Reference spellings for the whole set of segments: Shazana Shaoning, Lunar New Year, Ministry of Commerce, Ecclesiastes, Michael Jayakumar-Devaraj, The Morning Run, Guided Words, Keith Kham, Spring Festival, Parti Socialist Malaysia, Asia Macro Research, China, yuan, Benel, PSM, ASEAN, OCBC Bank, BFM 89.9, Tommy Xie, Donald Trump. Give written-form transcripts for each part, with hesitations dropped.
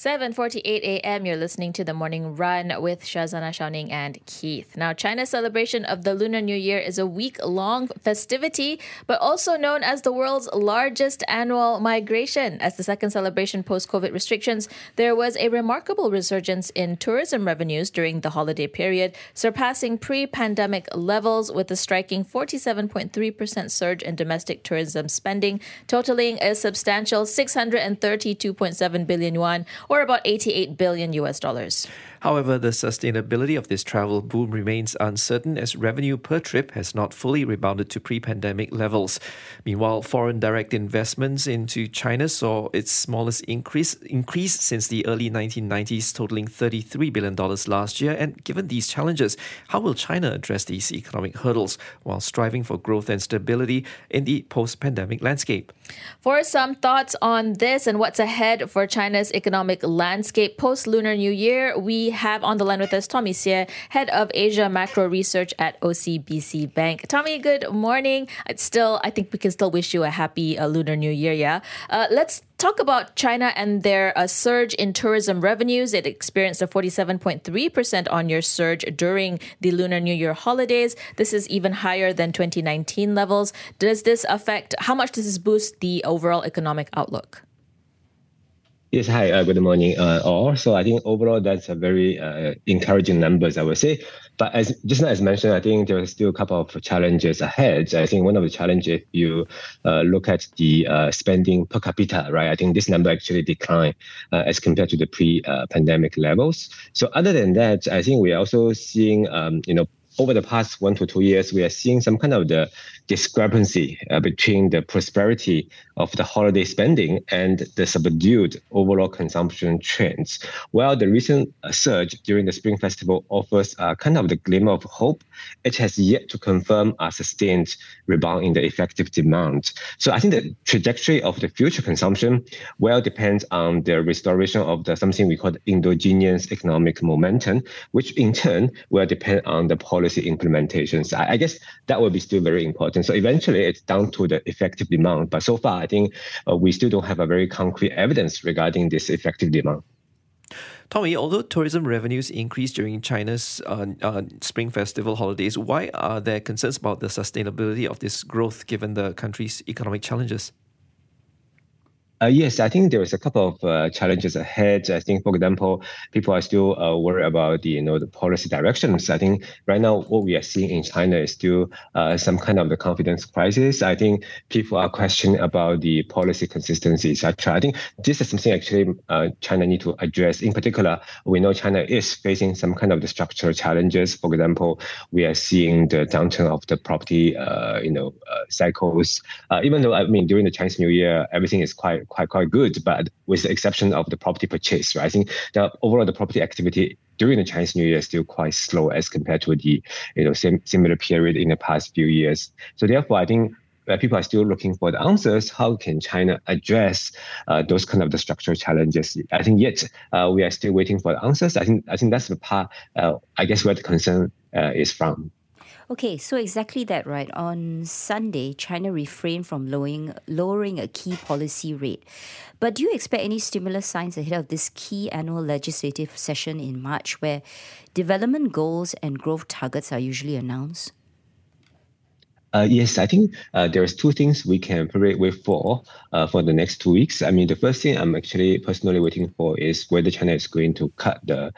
7:48 a.m., you're listening to The Morning Run with Shazana Shaoning and Keith. Now, China's celebration of the Lunar New Year is a week-long festivity, but also known as the world's largest annual migration. As the second celebration post-COVID restrictions, there was a remarkable resurgence in tourism revenues during the holiday period, surpassing pre-pandemic levels with a striking 47.3% surge in domestic tourism spending, totaling a substantial 632.7 billion yuan, or about $88 billion. However, the sustainability of this travel boom remains uncertain as revenue per trip has not fully rebounded to pre-pandemic levels. Meanwhile, foreign direct investments into China saw its smallest increase since the early 1990s, totaling $33 billion last year. And given these challenges, how will China address these economic hurdles while striving for growth and stability in the post-pandemic landscape? For some thoughts on this and what's ahead for China's economic landscape post-Lunar New Year, we have on the line with us Tommy Xie, head of Asia Macro Research at OCBC Bank. Tommy, good morning. I think we can still wish you a happy Lunar New Year, yeah? Let's talk about China and their surge in tourism revenues. It experienced a 47.3% on-year surge during the Lunar New Year holidays. This is even higher than 2019 levels. How much does this boost the overall economic outlook? Yes, hi, good morning all. So I think overall that's a very encouraging numbers, I would say. But as mentioned, I think there are still a couple of challenges ahead. I think one of the challenges, if you look at the spending per capita, right? I think this number actually declined as compared to the pre-pandemic levels. So other than that, I think we're also seeing, over the past 1 to 2 years, we are seeing some kind of the discrepancy between the prosperity of the holiday spending and the subdued overall consumption trends. While the recent surge during the Spring Festival offers kind of the glimmer of hope, it has yet to confirm a sustained rebound in the effective demand. So I think the trajectory of the future consumption well depends on the restoration of the something we call the endogenous economic momentum, which in turn will depend on the policy implementations. I guess that will be still very important. So eventually it's down to the effective demand. But so far, I think we still don't have a very concrete evidence regarding this effective demand. Tommy, although tourism revenues increased during China's Spring Festival holidays, why are there concerns about the sustainability of this growth given the country's economic challenges? Yes, I think there is a couple of challenges ahead. I think, for example, people are still worried about the policy directions. I think right now what we are seeing in China is still some kind of the confidence crisis. I think people are questioning about the policy consistency, etc. I think this is something actually China need to address. In particular, we know China is facing some kind of the structural challenges. For example, we are seeing the downturn of the property, cycles. Even though during the Chinese New Year, everything is quite good, but with the exception of the property purchase, right? I think that overall the property activity during the Chinese New Year is still quite slow as compared to the similar period in the past few years. So therefore, I think people are still looking for the answers. How can China address those kind of the structural challenges? I think yet we are still waiting for the answers. I think that's the part I guess where the concern is from. Okay, so exactly that, right? On Sunday, China refrained from lowering a key policy rate. But do you expect any stimulus signs ahead of this key annual legislative session in March, where development goals and growth targets are usually announced? Yes, I think there's two things we can probably wait for the next 2 weeks. The first thing I'm actually personally waiting for is whether China is going to cut the,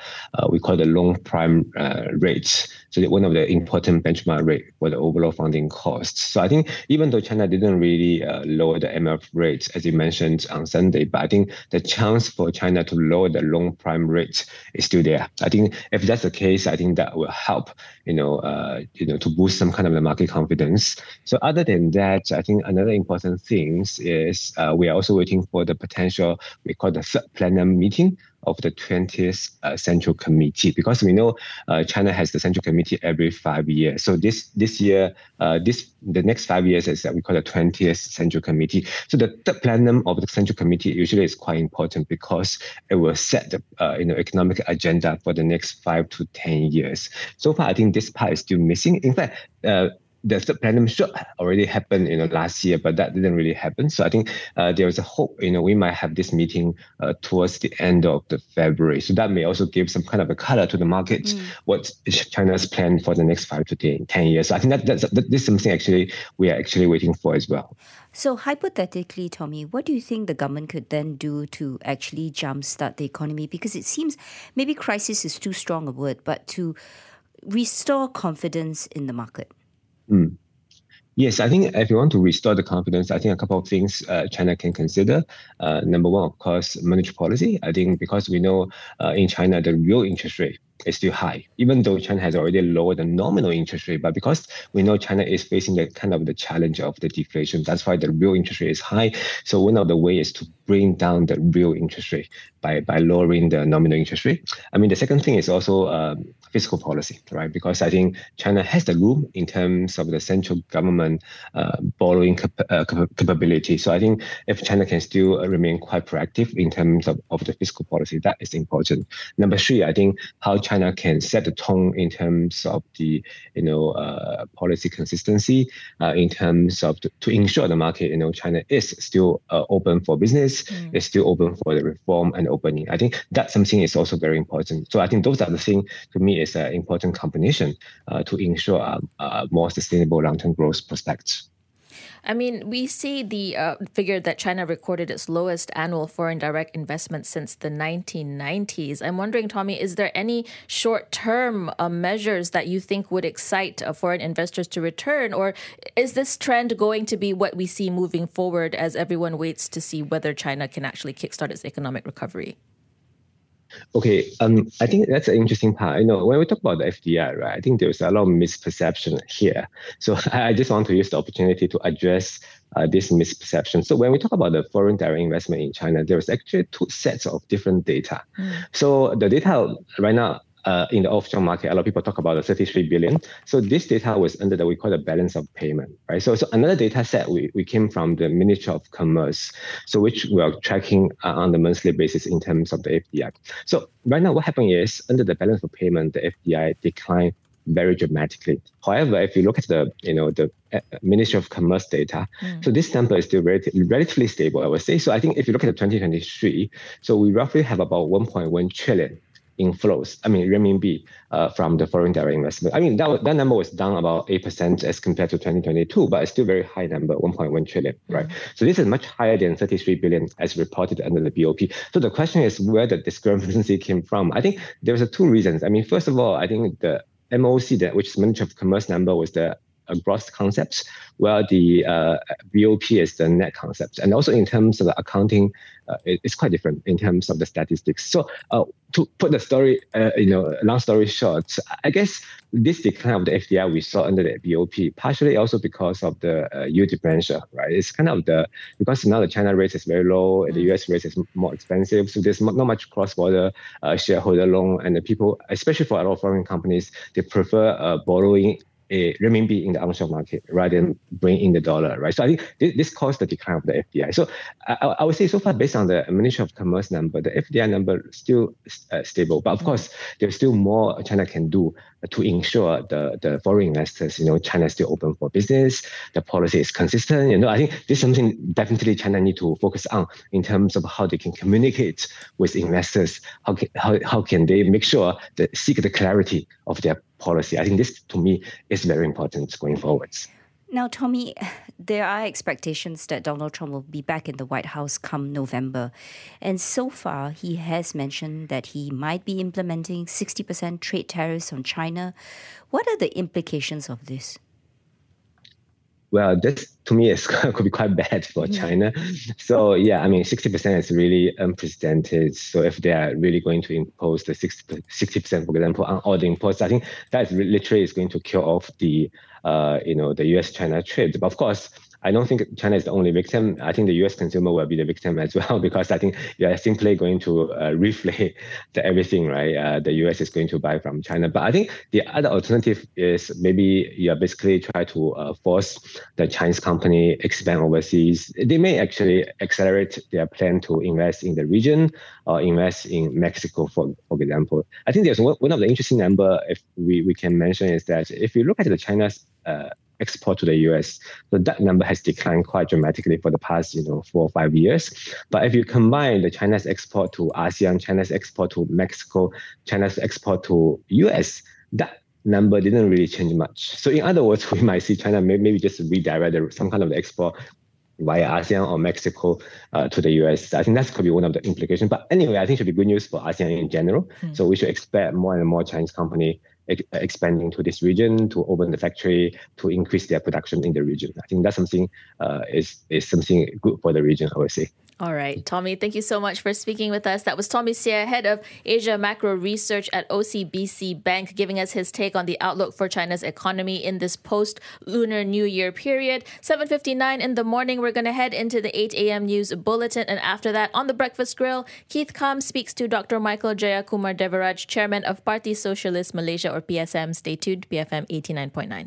we call the long prime rates. So one of the important benchmark rate for the overall funding costs. So I think even though China didn't really lower the MF rates, as you mentioned on Sunday, but I think the chance for China to lower the long prime rates is still there. I think if that's the case, I think that will help, to boost some kind of the market confidence. So other than that, I think another important thing is we are also waiting for the potential, we call the third plenary meeting of the 20th Central Committee, because we know China has the Central Committee every 5 years. So the next 5 years is that we call the 20th Central Committee. So the third plenum of the Central Committee usually is quite important because it will set the economic agenda for the next 5 to 10 years. So far, I think this part is still missing. In fact, the third plenum should already happen, last year, but that didn't really happen. So I think there is a hope, we might have this meeting towards the end of the February. So that may also give some kind of a color to the market, what is China's plan for the next 5 to 10 years. So I think that's something actually we are actually waiting for as well. So hypothetically, Tommy, what do you think the government could then do to actually jumpstart the economy? Because it seems maybe crisis is too strong a word, but to restore confidence in the market. Yes, I think if you want to restore the confidence, I think a couple of things China can consider. Number one, of course, monetary policy. I think because we know in China, the real interest rate is still high, even though China has already lowered the nominal interest rate. But because we know China is facing the kind of the challenge of the deflation, that's why the real interest rate is high. So one of the ways is to bring down the real interest rate by lowering the nominal interest rate. I mean, the second thing is also fiscal policy, right? Because I think China has the room in terms of the central government borrowing capability. So I think if China can still remain quite proactive in terms of the fiscal policy, that is important. Number three, I think how China can set the tone in terms of the policy consistency, in terms of to ensure the market, China is still open for business, is still open for the reform and opening. I think that something is also very important. So I think those are the things to me is an important combination to ensure more sustainable long-term growth prospects. I mean, we see the figure that China recorded its lowest annual foreign direct investment since the 1990s. I'm wondering, Tommy, is there any short-term measures that you think would excite foreign investors to return? Or is this trend going to be what we see moving forward as everyone waits to see whether China can actually kickstart its economic recovery? Okay, I think that's an interesting part. When we talk about the FDI, right, I think there's a lot of misperception here. So I just want to use the opportunity to address this misperception. So when we talk about the foreign direct investment in China, there's actually two sets of different data. So the data right now, in the offshore market, a lot of people talk about the 33 billion. So this data was under what we call the balance of payment, right? So another data set we came from the Ministry of Commerce, so which we are tracking on the monthly basis in terms of the FDI. So right now, what happened is under the balance of payment, the FDI declined very dramatically. However, if you look at the the Ministry of Commerce data, so this number is still relatively stable, I would say. So I think if you look at the 2023, so we roughly have about 1.1 trillion inflows, renminbi, from the foreign direct investment. I mean, that number was down about 8% as compared to 2022, but it's still a very high number, 1.1 trillion, right? So this is much higher than 33 billion as reported under the BOP. So the question is where the discrepancy came from. I think there's two reasons. I mean, first of all, I think the MOC, which is Ministry of Commerce number, was the gross concepts, while the BOP is the net concepts. And also in terms of the accounting, it's quite different in terms of the statistics. So to put the story, long story short, I guess this decline of the FDI we saw under the BOP, partially also because of the yield differential, right? It's kind of because now the China rate is very low, the US rate is more expensive, so there's not much cross-border shareholder loan, and the people, especially for a lot of foreign companies, they prefer borrowing renminbi in the onshore market rather than bring in the dollar, right? So I think this caused the decline of the FDI. So I would say so far, based on the Ministry of Commerce number, the FDI number is still stable. But of course, there's still more China can do to ensure the foreign investors, China is still open for business, the policy is consistent. I think this is something definitely China need to focus on in terms of how they can communicate with investors, how can they make sure that seek the clarity of their policy. I think this, to me, is very important going forwards. Now, Tommy, there are expectations that Donald Trump will be back in the White House come November. And so far, he has mentioned that he might be implementing 60% trade tariffs on China. What are the implications of this? Well, this to me could be quite bad for China. So 60% is really unprecedented. So if they are really going to impose the 60%, for example, on all the imports, I think that literally is going to kill off the the US-China trade. But of course, I don't think China is the only victim. I think the U.S. consumer will be the victim as well, because I think you are simply going to reflate everything, right? The U.S. is going to buy from China. But I think the other alternative is maybe you basically try to force the Chinese company expand overseas. They may actually accelerate their plan to invest in the region or invest in Mexico, for example. I think there's one of the interesting number if we can mention is that if you look at the China's export to the US. So that number has declined quite dramatically for the past, 4 or 5 years. But if you combine the China's export to ASEAN, China's export to Mexico, China's export to US, that number didn't really change much. So in other words, we might see China maybe just redirect some kind of the export via ASEAN or Mexico to the US. I think that could be one of the implications. But anyway, I think it should be good news for ASEAN in general. So we should expect more and more Chinese companies expanding to this region, to open the factory, to increase their production in the region. I think that's something is something good for the region, I would say. All right, Tommy, thank you so much for speaking with us. That was Tommy Xie, head of Asia Macro Research at OCBC Bank, giving us his take on the outlook for China's economy in this post-Lunar New Year period. 7:59 in the morning, we're going to head into the 8 a.m. news bulletin. And after that, on the Breakfast Grill, Keith Kham speaks to Dr. Michael Jayakumar-Devaraj, chairman of Parti Socialist Malaysia, or PSM. Stay tuned, BFM 89.9.